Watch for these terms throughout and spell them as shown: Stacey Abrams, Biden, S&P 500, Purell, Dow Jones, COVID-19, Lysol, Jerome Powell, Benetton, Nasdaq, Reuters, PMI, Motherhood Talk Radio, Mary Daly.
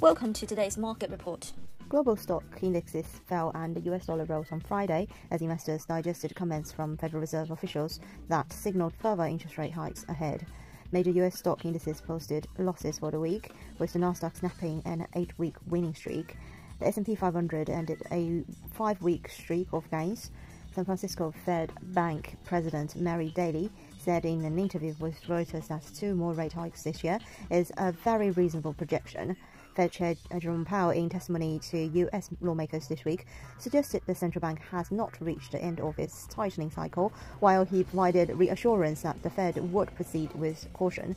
Welcome to today's market report. Global stock indexes fell and the US dollar rose on Friday as investors digested comments from Federal Reserve officials that signaled further interest rate hikes ahead. Major US stock indices posted losses for the week, with the Nasdaq snapping an 8-week winning streak. The S&P 500 ended a 5-week streak of gains. San Francisco Fed Bank President Mary Daly said in an interview with Reuters that 2 more rate hikes this year is a very reasonable projection. Fed Chair Jerome Powell, in testimony to US lawmakers this week, suggested the central bank has not reached the end of its tightening cycle, while he provided reassurance that the Fed would proceed with caution.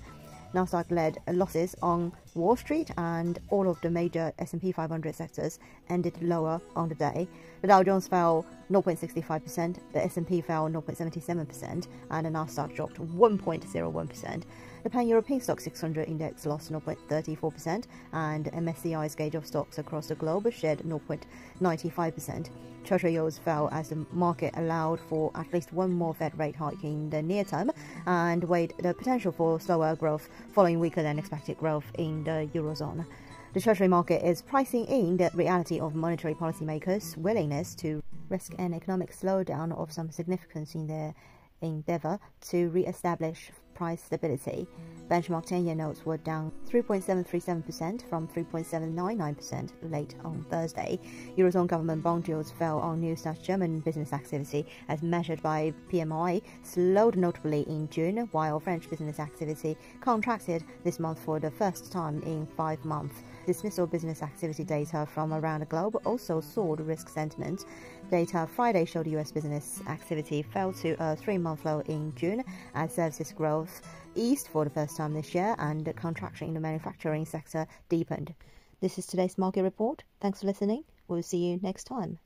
Nasdaq led losses on Wall Street, and all of the major S&P 500 sectors ended lower on the day. The Dow Jones fell 0.65%, the S&P fell 0.77%, and the Nasdaq dropped 1.01%. The Pan-European Stock 600 index lost 0.34%, and MSCI's gauge of stocks across the globe shed 0.95%. Treasury yields fell as the market allowed for at least 1 more Fed rate hike in the near term and weighed the potential for slower growth following weaker than expected growth in the Eurozone. The Treasury market is pricing in the reality of monetary policymakers' willingness to risk an economic slowdown of some significance in their endeavour to re-establish price stability. Benchmark 10-year notes were down 3.737% from 3.799% late on Thursday. Eurozone government bond yields fell on news that German business activity, as measured by PMI, slowed notably in June, while French business activity contracted this month for the first time in 5 months. Dismissal business activity data from around the globe also soared risk sentiment. Data Friday showed US business activity fell to a 3-month low in June as services growth eased for the first time this year and the contraction in the manufacturing sector deepened. This is today's market report. Thanks for listening. We'll see you next time.